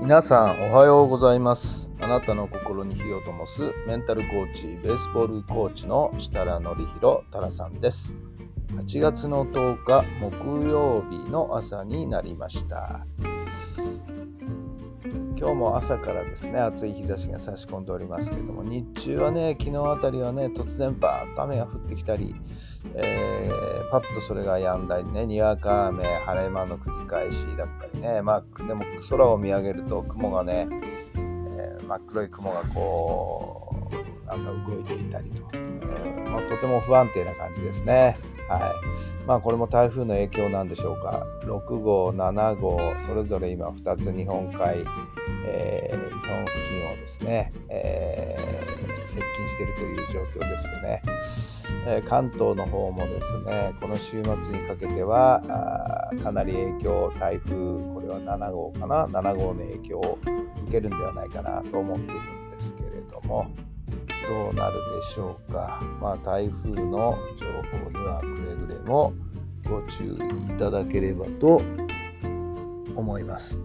皆さんおはようございます。あなたの心に火を灯すメンタルコーチ、ベースボールコーチの設楽典弘太良さんです。8月の10日木曜日の朝になりました。今日も朝からですね、暑い日差しが差し込んでおりますけれども、日中はね、昨日あたりはね、突然バーッと雨が降ってきたり、パッとそれが止んだりね、にわか雨、晴れ間の繰り返しだったりね、でも空を見上げると雲がね、真っ黒い雲がこう動いていたりと、とても不安定な感じですね。はい、これも台風の影響なんでしょうか。6号、7号それぞれ今2つ日本海、日本付近をですね、接近しているという状況ですよね。関東の方もですね、この週末にかけてはかなり影響、台風、これは7号かな、7号の影響を受けるんではないかなと思っているんですけれども、どうなるでしょうか。台風の情報にはくれぐれもご注意いただければと思います。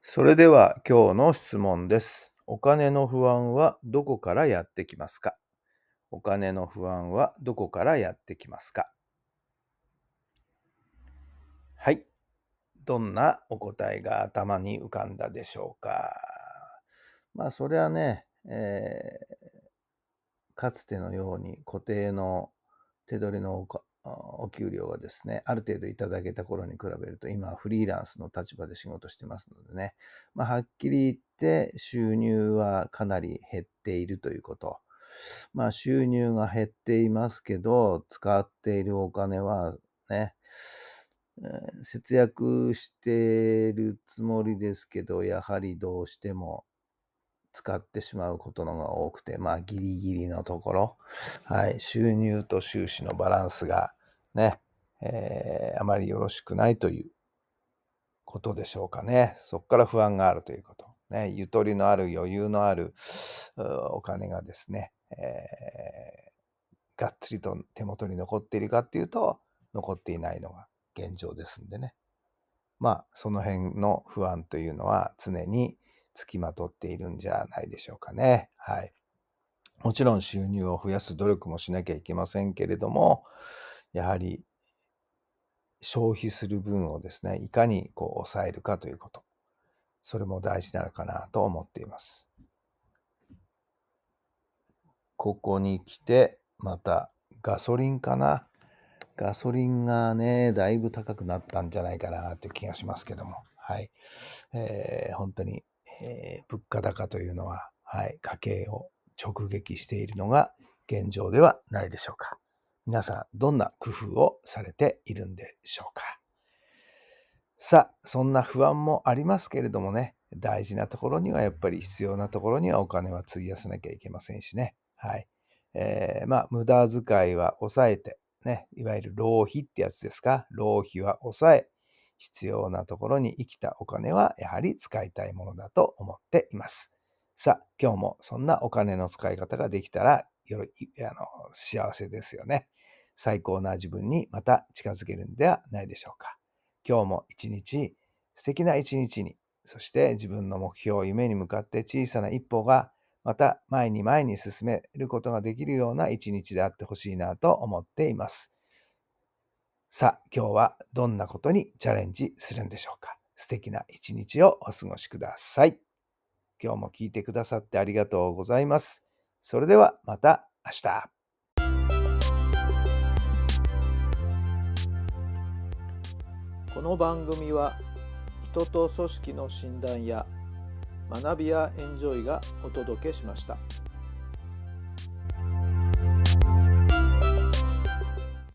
それでは今日の質問です。お金の不安はどこからやってきますか？お金の不安はどこからやってきますか？はい、どんなお答えが頭に浮かんだでしょうか。それはね、かつてのように固定の手取りのお給料がですね、ある程度いただけた頃に比べると、今はフリーランスの立場で仕事してますのでね、はっきり言って収入はかなり減っているということ。収入が減っていますけど、使っているお金はね、節約しているつもりですけど、やはりどうしても使ってしまうことのが多くて、ギリギリのところ、収入と収支のバランスがね、あまりよろしくないということでしょうかね。そこから不安があるということね、ゆとりのある余裕のあるお金がですね、がっつりと手元に残っているかっていうと、残っていないのが現状ですんでね、その辺の不安というのは常に付きまとっているんじゃないでしょうかね。はい、もちろん収入を増やす努力もしなきゃいけませんけれども、やはり消費する分をですね、いかにこう抑えるかということ、それも大事なのかなと思っています。ここに来てまたガソリンかな、ガソリンがね、だいぶ高くなったんじゃないかなという気がしますけども、本当に、物価高というのは、家計を直撃しているのが現状ではないでしょうか。皆さんどんな工夫をされているんでしょうか。さあ、そんな不安もありますけれどもね、大事なところには、やっぱり必要なところにはお金は費やさなきゃいけませんしね。無駄遣いは抑えてね、いわゆる浪費ってやつですか、浪費は抑え、必要なところに生きたお金はやはり使いたいものだと思っています。さあ、今日もそんなお金の使い方ができたら幸せですよね。最高な自分にまた近づけるんではないでしょうか。今日も一日、素敵な一日に、そして自分の目標、夢に向かって小さな一歩がまた前に前に進めることができるような一日であってほしいなと思っています。さあ、今日はどんなことにチャレンジするんでしょうか。素敵な一日をお過ごしください。今日も聞いてくださってありがとうございます。それではまた明日。この番組は人と組織の診断や学びやエンジョイがお届けしました。